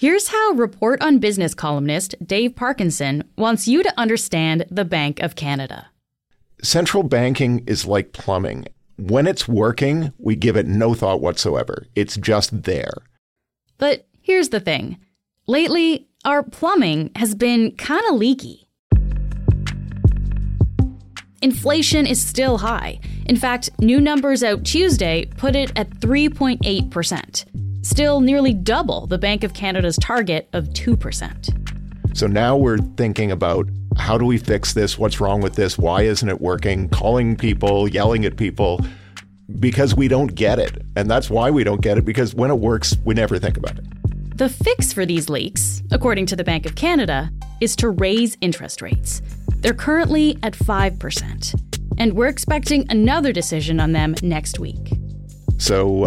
Here's how Report on Business columnist Dave Parkinson wants you to understand the Bank of Canada. Central banking is like plumbing. When it's working, we give it no thought whatsoever. It's just there. But here's the thing. Lately, our plumbing has been kind of leaky. Inflation is still high. In fact, new numbers out Tuesday put it at 3.8%, still nearly double the Bank of Canada's target of 2%. So now we're thinking about, how do we fix this? What's wrong with this? Why isn't it working? Calling people, yelling at people, because we don't get it. And that's why we don't get it, because when it works, we never think about it. The fix for these leaks, according to the Bank of Canada, is to raise interest rates. They're currently at 5%, and we're expecting another decision on them next week. So,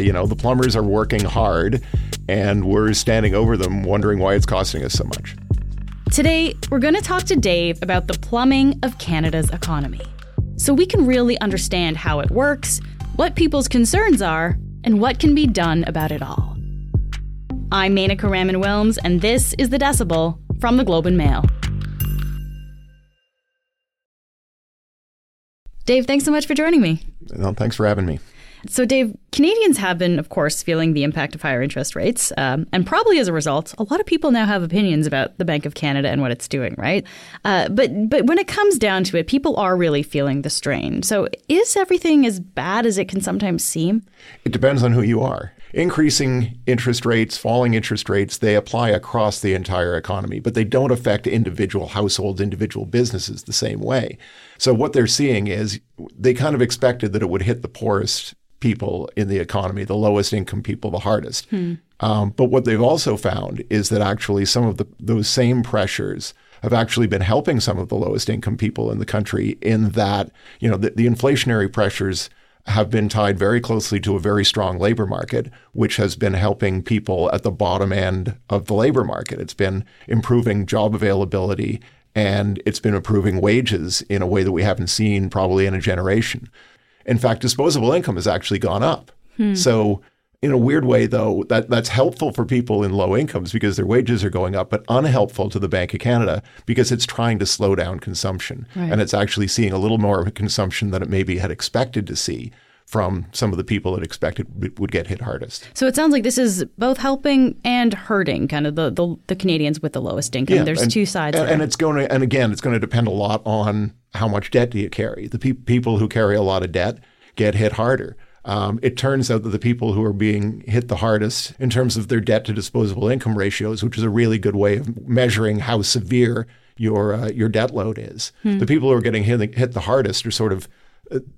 the plumbers are working hard, and we're standing over them wondering why it's costing us so much. Today, we're going to talk to Dave about the plumbing of Canada's economy, so we can really understand how it works, what people's concerns are, and what can be done about it all. I'm Mainika Raman-Wilms, and this is The Decibel from The Globe and Mail. Dave, thanks so much for joining me. No, thanks for having me. So, Dave, Canadians have been, of course, feeling the impact of higher interest rates. And probably as a result, a lot of people now have opinions about the Bank of Canada and what it's doing, right? But when it comes down to it, people are really feeling the strain. So is everything as bad as it can sometimes seem? It depends on who you are. Increasing interest rates, falling interest rates, they apply across the entire economy, but they don't affect individual households, individual businesses the same way. So what they're seeing is they kind of expected that it would hit the poorest people in the economy, the lowest income people, the hardest. But what they've also found is that actually some of those same pressures have actually been helping some of the lowest income people in the country, in that, you know, the inflationary pressures have been tied very closely to a very strong labor market, which has been helping people at the bottom end of the labor market. It's been improving job availability, and it's been improving wages in a way that we haven't seen probably in a generation. In fact, disposable income has actually gone up. So in a weird way, though, that's helpful for people in low incomes because their wages are going up, but unhelpful to the Bank of Canada because it's trying to slow down consumption. Right. And it's actually seeing a little more consumption than it maybe had expected to see from some of the people it expected would get hit hardest. So it sounds like this is both helping and hurting kind of the Canadians with the lowest income. Yeah, there's two sides. And it's going to, and again, it's going to depend a lot on how much debt do you carry. The people who carry a lot of debt get hit harder. It turns out that the people who are being hit the hardest in terms of their debt to disposable income ratios, which is a really good way of measuring how severe your debt load is, the people who are getting hit the hardest are sort of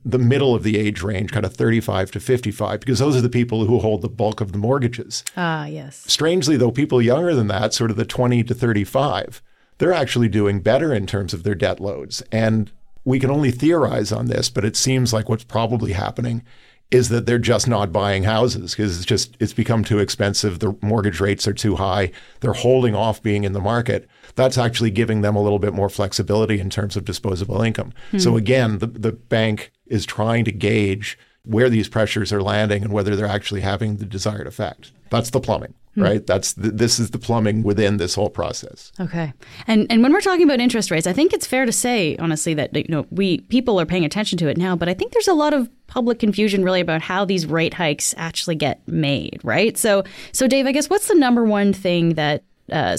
the middle of the age range, kind of 35 to 55, because those are the people who hold the bulk of the mortgages. Ah, yes. Strangely, though, people younger than that, sort of the 20 to 35, they're actually doing better in terms of their debt loads. And we can only theorize on this, but it seems like what's probably happening is that they're just not buying houses because it's become too expensive. The mortgage rates are too high. They're holding off being in the market. That's actually giving them a little bit more flexibility in terms of disposable income. So again, the bank is trying to gauge where these pressures are landing and whether they're actually having the desired effect. That's the plumbing, right? This is the plumbing within this whole process. Okay. And when we're talking about interest rates, I think it's fair to say, honestly, that people are paying attention to it now, but I think there's a lot of public confusion really about how these rate hikes actually get made, right? So Dave, I guess what's the number one thing that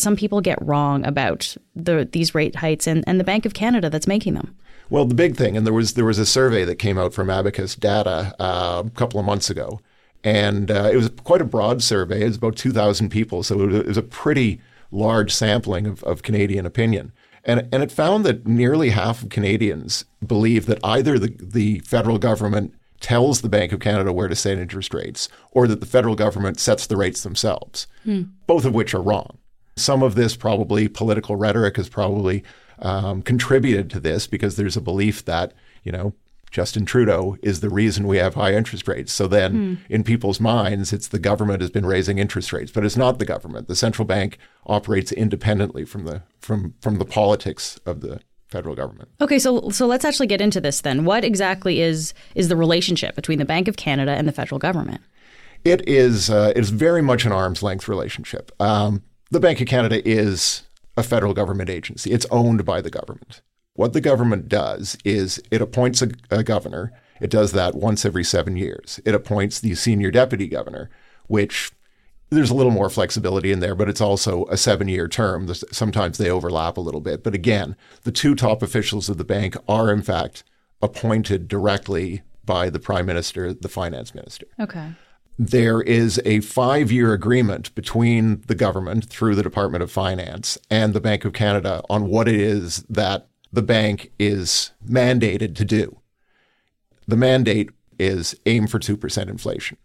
some people get wrong about these rate hikes and the Bank of Canada that's making them? Well, the big thing, and there was a survey that came out from Abacus Data a couple of months ago, and it was quite a broad survey. It was about 2,000 people, so it was a pretty large sampling of Canadian opinion. And it found that nearly half of Canadians believe that either the federal government tells the Bank of Canada where to set interest rates or that the federal government sets the rates themselves, both of which are wrong. Some of this probably political rhetoric has probably contributed to this because there's a belief that, Justin Trudeau is the reason we have high interest rates. So then in people's minds, it's the government has been raising interest rates, but it's not the government. The central bank operates independently from the politics of the federal government. Okay, so let's actually get into this then. What exactly is the relationship between the Bank of Canada and the federal government? It is very much an arm's length relationship. The Bank of Canada is a federal government agency. It's owned by the government. What the government does is it appoints a governor. It does that once every 7 years. It appoints the senior deputy governor, which there's a little more flexibility in there, but it's also a 7-year term. Sometimes they overlap a little bit. But again, the two top officials of the bank are, in fact, appointed directly by the prime minister, the finance minister. Okay. There is a 5-year agreement between the government through the Department of Finance and the Bank of Canada on what it is that the bank is mandated to do. The mandate is aim for 2% inflation.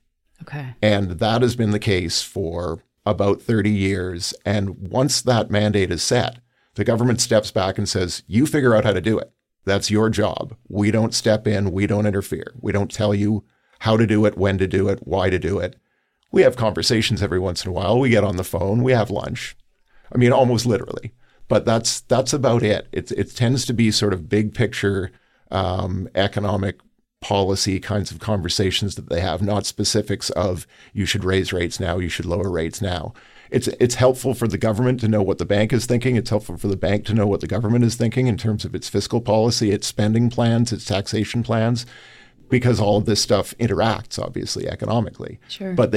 Okay. And that has been the case for about 30 years. And once that mandate is set, the government steps back and says, you figure out how to do it. That's your job. We don't step in. We don't interfere. We don't tell you how to do it, when to do it, why to do it. We have conversations every once in a while. We get on the phone. We have lunch. I mean, almost literally. But that's about it. It tends to be sort of big picture economic policy kinds of conversations that they have, not specifics of you should raise rates now, you should lower rates now. It's helpful for the government to know what the bank is thinking. It's helpful for the bank to know what the government is thinking in terms of its fiscal policy, its spending plans, its taxation plans. Because all of this stuff interacts, obviously, economically. Sure. But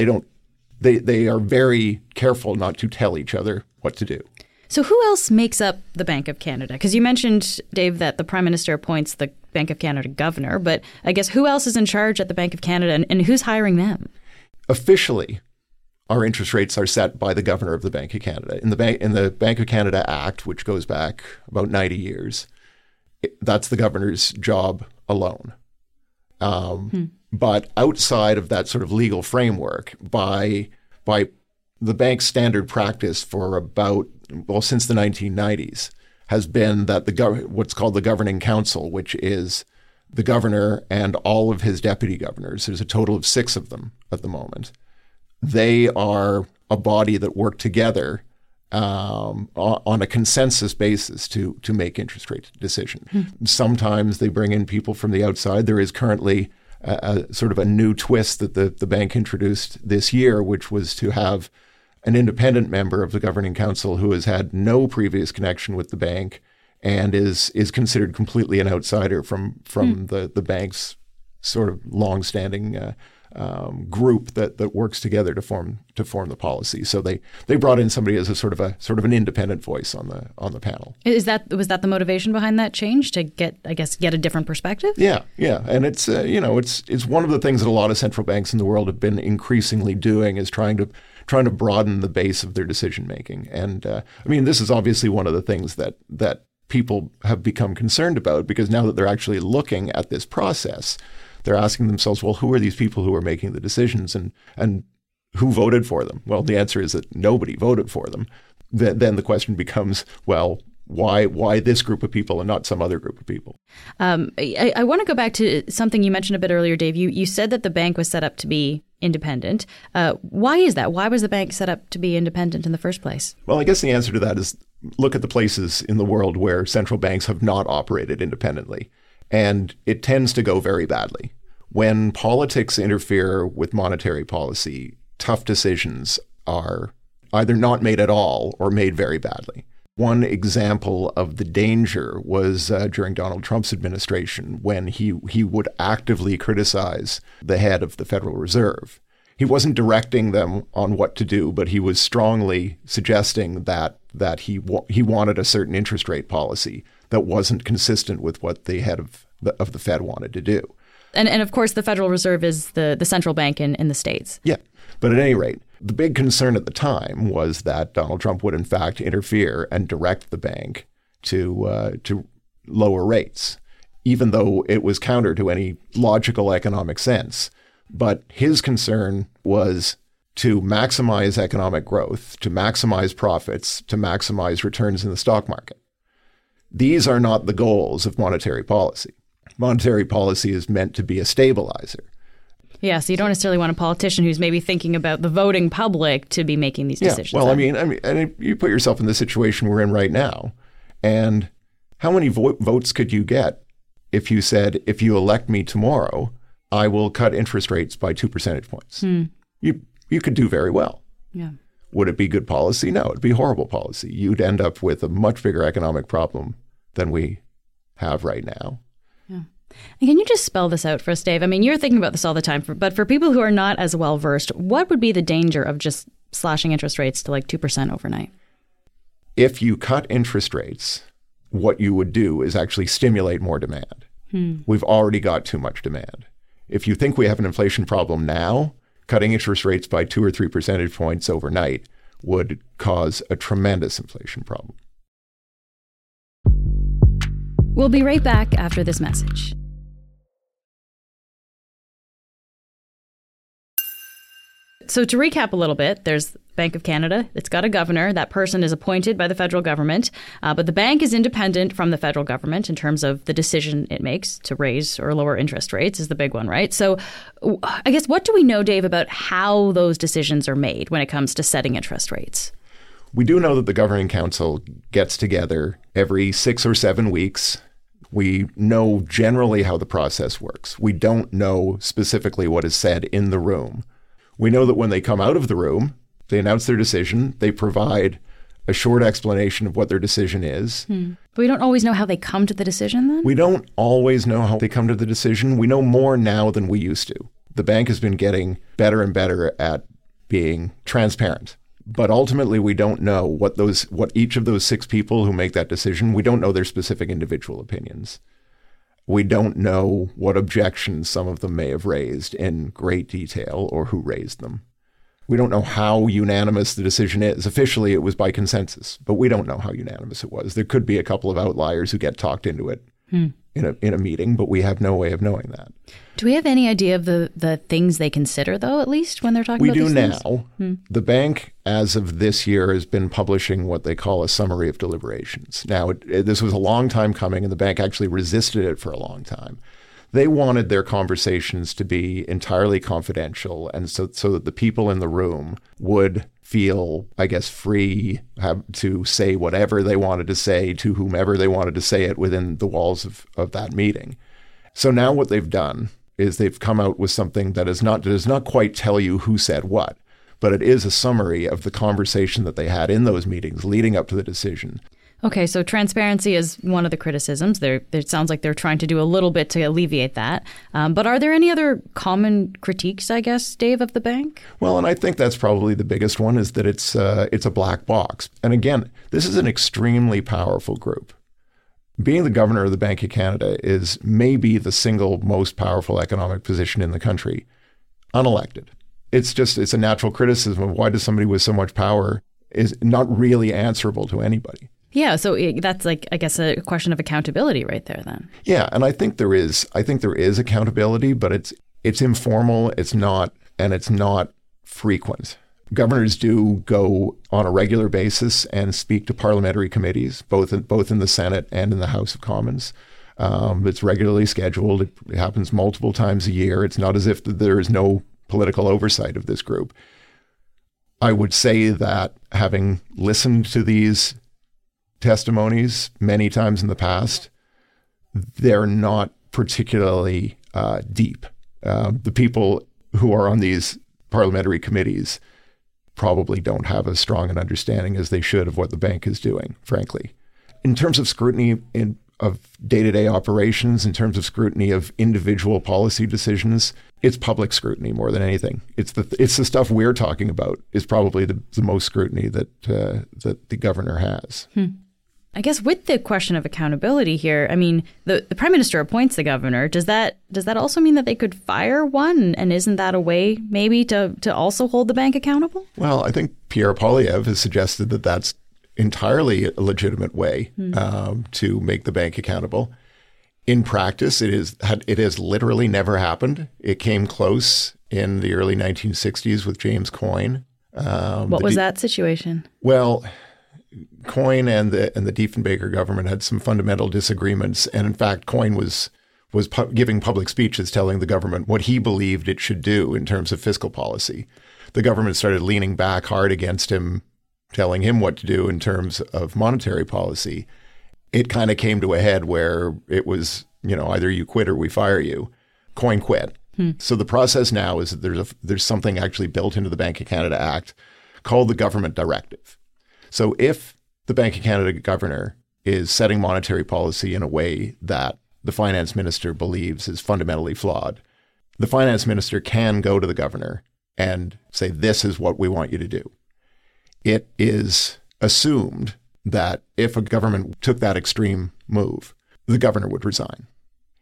they are very careful not to tell each other what to do. So who else makes up the Bank of Canada? Because you mentioned, Dave, that the Prime Minister appoints the Bank of Canada governor. But I guess who else is in charge at the Bank of Canada and who's hiring them? Officially, our interest rates are set by the governor of the Bank of Canada. In the Bank of Canada Act, which goes back about 90 years, that's the governor's job alone. But outside of that sort of legal framework, by the bank's standard practice for since the 1990s has been that what's called the governing council, which is the governor and all of his deputy governors, there's a total of 6 of them at the moment. They are a body that work together on a consensus basis to make interest rate decisions. Sometimes they bring in people from the outside. There is currently a sort of a new twist that the bank introduced this year, which was to have an independent member of the governing council who has had no previous connection with the bank and is considered completely an outsider from the bank's sort of longstanding group that works together to form the policy. So they brought in somebody as a sort of an independent voice on the panel. Was that the motivation behind that change to get a different perspective? Yeah, and it's it's one of the things that a lot of central banks in the world have been increasingly doing is trying to broaden the base of their decision making. And this is obviously one of the things that people have become concerned about because now that they're actually looking at this process. They're asking themselves, well, who are these people who are making the decisions and who voted for them? Well, the answer is that nobody voted for them. Then the question becomes, well, why this group of people and not some other group of people? I want to go back to something you mentioned a bit earlier, Dave. You said that the bank was set up to be independent. Why is that? Why was the bank set up to be independent in the first place? Well, I guess the answer to that is look at the places in the world where central banks have not operated independently. And it tends to go very badly. When politics interfere with monetary policy, tough decisions are either not made at all or made very badly. One example of the danger was during Donald Trump's administration when he would actively criticize the head of the Federal Reserve. He wasn't directing them on what to do, but he was strongly suggesting that he wanted a certain interest rate policy that wasn't consistent with what the head of the Fed wanted to do. And of course, the Federal Reserve is the central bank in the States. Yeah. But at any rate, the big concern at the time was that Donald Trump would, in fact, interfere and direct the bank to lower rates, even though it was counter to any logical economic sense. But his concern was to maximize economic growth, to maximize profits, to maximize returns in the stock market. These are not the goals of monetary policy. Monetary policy is meant to be a stabilizer. Yeah, so you don't necessarily want a politician who's maybe thinking about the voting public to be making these decisions. Yeah, well, I mean, and you put yourself in the situation we're in right now, and how many votes could you get if you said, if you elect me tomorrow, I will cut interest rates by 2 percentage points? you could do very well. Yeah. Would it be good policy? No, it'd be horrible policy. You'd end up with a much bigger economic problem than we have right now. Yeah. And can you just spell this out for us, Dave? I mean, you're thinking about this all the time, but for people who are not as well-versed, what would be the danger of just slashing interest rates to like 2% overnight? If you cut interest rates, what you would do is actually stimulate more demand. We've already got too much demand. If you think we have an inflation problem now, cutting interest rates by 2 or 3 percentage points overnight would cause a tremendous inflation problem. We'll be right back after this message. So to recap a little bit, there's Bank of Canada. It's got a governor. That person is appointed by the federal government. But the bank is independent from the federal government in terms of the decision it makes to raise or lower interest rates is the big one, right? So I guess what do we know, Dave, about how those decisions are made when it comes to setting interest rates? We do know that the Governing Council gets together every 6 or 7 weeks. We know generally how the process works. We don't know specifically what is said in the room. We know that when they come out of the room, they announce their decision. They provide a short explanation of what their decision is. But we don't always know how they come to the decision then? We don't always know how they come to the decision. We know more now than we used to. The bank has been getting better and better at being transparent. But ultimately, we don't know what each of those 6 people who make that decision, we don't know their specific individual opinions. We don't know what objections some of them may have raised in great detail or who raised them. We don't know how unanimous the decision is. Officially, it was by consensus, but we don't know how unanimous it was. There could be a couple of outliers who get talked into it in a meeting, but we have no way of knowing that. Do we have any idea of the things they consider, though, at least, when they're talking about these things? We do now. The bank, as of this year, has been publishing what they call a summary of deliberations. Now, this was a long time coming, and the bank actually resisted it for a long time. They wanted their conversations to be entirely confidential, and so that the people in the room would feel, I guess, free to say whatever they wanted to say to whomever they wanted to say it within the walls of that meeting. So now what they've done is they've come out with something that does not quite tell you who said what, but it is a summary of the conversation that they had in those meetings leading up to the decision. Okay, so transparency is one of the criticisms. It sounds like they're trying to do a little bit to alleviate that. But are there any other common critiques, I guess, Dave, of the bank? Well, and I think that's probably the biggest one is that it's a black box. And again, this is an extremely powerful group. Being the governor of the Bank of Canada is maybe the single most powerful economic position in the country, unelected. It's a natural criticism of why does somebody with so much power is not really answerable to anybody. Yeah, so that's like, I guess, a question of accountability right there then. Yeah, and I think there is accountability, but it's informal, it's not frequent. Governors do go on a regular basis and speak to parliamentary committees, both in the Senate and in the House of Commons. It's regularly scheduled. It happens multiple times a year. It's not as if there is no political oversight of this group. I would say that having listened to these testimonies many times in the past, they're not particularly deep. The people who are on these parliamentary committees probably don't have as strong an understanding as they should of what the bank is doing, frankly. In terms of scrutiny of day-to-day operations, in terms of scrutiny of individual policy decisions, it's public scrutiny more than anything. It's the stuff we're talking about is probably the most scrutiny that the governor has. I guess with the question of accountability here, I mean, the prime minister appoints the governor. Does that also mean that they could fire one? And isn't that a way maybe to also hold the bank accountable? Well, I think Pierre Poilievre has suggested that that's entirely a legitimate way to make the bank accountable. In practice, it has literally never happened. It came close in the early 1960s with James Coyne. What was that situation? Well, Coyne and the Diefenbaker government had some fundamental disagreements, and in fact, Coyne was giving public speeches telling the government what he believed it should do in terms of fiscal policy. The government started leaning back hard against him, telling him what to do in terms of monetary policy. It kind of came to a head where it was, either you quit or we fire you. Coyne quit. So the process now is that there's something actually built into the Bank of Canada Act called the Government Directive. So if the Bank of Canada governor is setting monetary policy in a way that the finance minister believes is fundamentally flawed, the finance minister can go to the governor and say, this is what we want you to do. It is assumed that if a government took that extreme move, the governor would resign.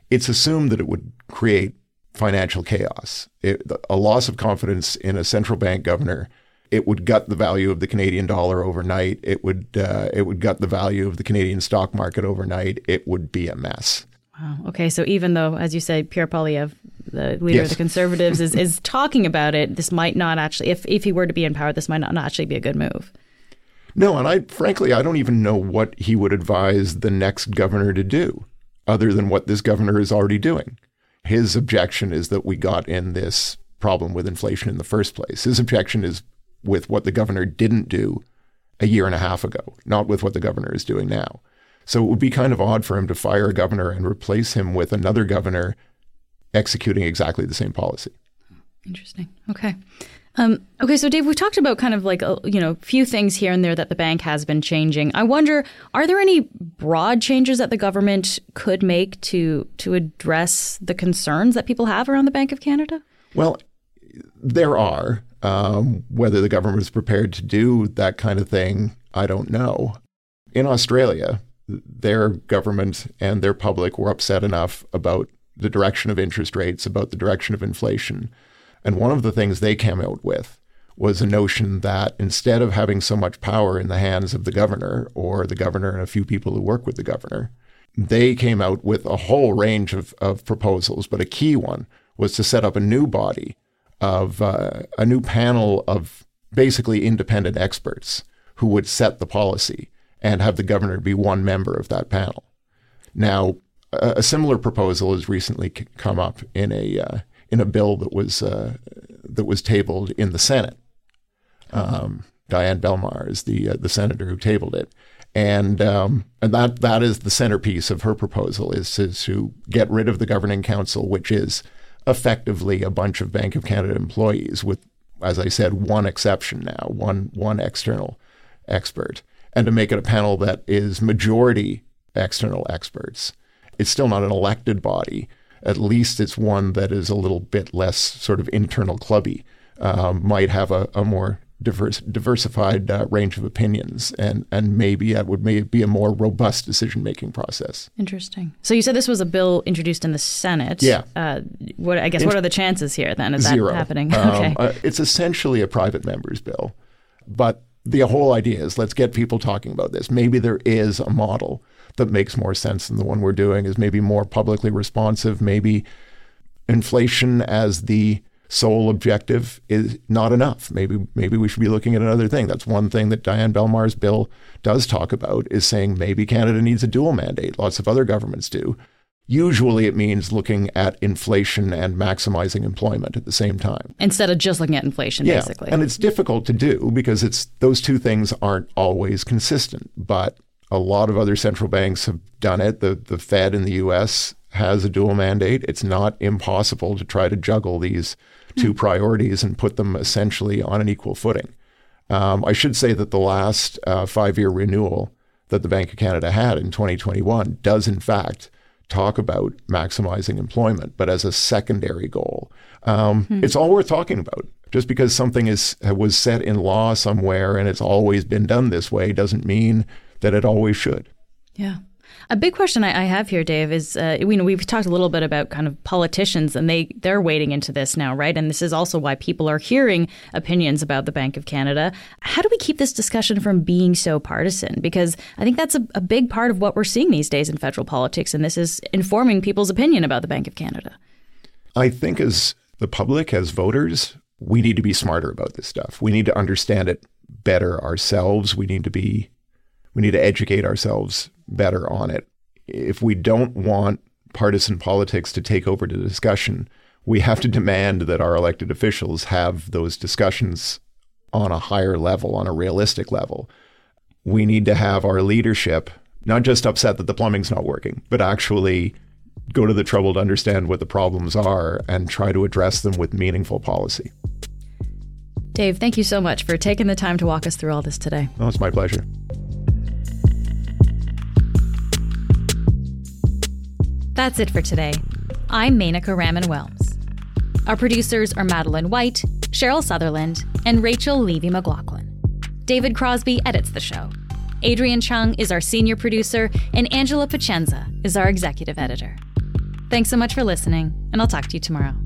It's assumed that it would create financial chaos, a loss of confidence in a central bank governor. It would gut the value of the Canadian dollar overnight. It would gut the value of the Canadian stock market overnight. It would be a mess. Wow. Okay. So even though, as you say, Pierre Poilievre, the leader of the Conservatives, is talking about it, this might not actually, if he were to be in power, this might not actually be a good move. No, and I don't even know what he would advise the next governor to do other than what this governor is already doing. His objection is that we got in this problem with inflation in the first place. His objection is with what the governor didn't do a year and a half ago, not with what the governor is doing now. So it would be kind of odd for him to fire a governor and replace him with another governor executing exactly the same policy. Interesting. Okay. Okay, so Dave, we've talked about kind of like, few things here and there that the bank has been changing. I wonder, are there any broad changes that the government could make to address the concerns that people have around the Bank of Canada? Well, there are. Whether the government is prepared to do that kind of thing, I don't know. In Australia, their government and their public were upset enough about the direction of interest rates, about the direction of inflation. And one of the things they came out with was a notion that instead of having so much power in the hands of the governor or the governor and a few people who work with the governor, they came out with a whole range of proposals. But a key one was to set up a new body of a new panel of basically independent experts who would set the policy and have the governor be one member of that panel. Now, a similar proposal has recently come up in a bill that was tabled in the Senate. Diane Bellemare is the senator who tabled it, and that is the centerpiece of her proposal is to get rid of the governing council, which is effectively a bunch of Bank of Canada employees, with, as I said, one exception now, one external expert, and to make it a panel that is majority external experts. It's still not an elected body. At least it's one that is a little bit less sort of internal clubby, might have a more diversified range of opinions, and maybe that would be a more robust decision-making process. Interesting. So you said this was a bill introduced in the Senate. Yeah. What are the chances here then of that happening? Okay. It's essentially a private member's bill, but the whole idea is let's get people talking about this. Maybe there is a model that makes more sense than the one we're doing, is maybe more publicly responsive. Maybe inflation as the sole objective is not enough. Maybe we should be looking at another thing. That's one thing that Diane Bellemare's bill does talk about, is saying maybe Canada needs a dual mandate. Lots of other governments do. Usually it means looking at inflation and maximizing employment at the same time, instead of just looking at inflation, basically. And it's difficult to do because those two things aren't always consistent. But a lot of other central banks have done it. The Fed in the U.S. has a dual mandate. It's not impossible to try to juggle these two priorities and put them essentially on an equal footing. I should say that the last 5-year renewal that the Bank of Canada had in 2021 does, in fact, talk about maximizing employment, but as a secondary goal. It's all worth talking about. Just because something was set in law somewhere and it's always been done this way doesn't mean that it always should. Yeah. A big question I have here, Dave, is we've talked a little bit about kind of politicians, and they're wading into this now, right? And this is also why people are hearing opinions about the Bank of Canada. How do we keep this discussion from being so partisan? Because I think that's a big part of what we're seeing these days in federal politics, and this is informing people's opinion about the Bank of Canada. I think as the public, as voters, we need to be smarter about this stuff. We need to understand it better ourselves. We need to educate ourselves better on it. If we don't want partisan politics to take over the discussion, we have to demand that our elected officials have those discussions on a higher level, on a realistic level. We need to have our leadership not just upset that the plumbing's not working, but actually go to the trouble to understand what the problems are and try to address them with meaningful policy. Dave, thank you so much for taking the time to walk us through all this today. Oh, it's my pleasure. That's it for today. I'm Mainika Raman-Wilms. Our producers are Madeline White, Cheryl Sutherland, and Rachel Levy-McLaughlin. David Crosby edits the show. Adrian Chung is our senior producer, and Angela Pachenza is our executive editor. Thanks so much for listening, and I'll talk to you tomorrow.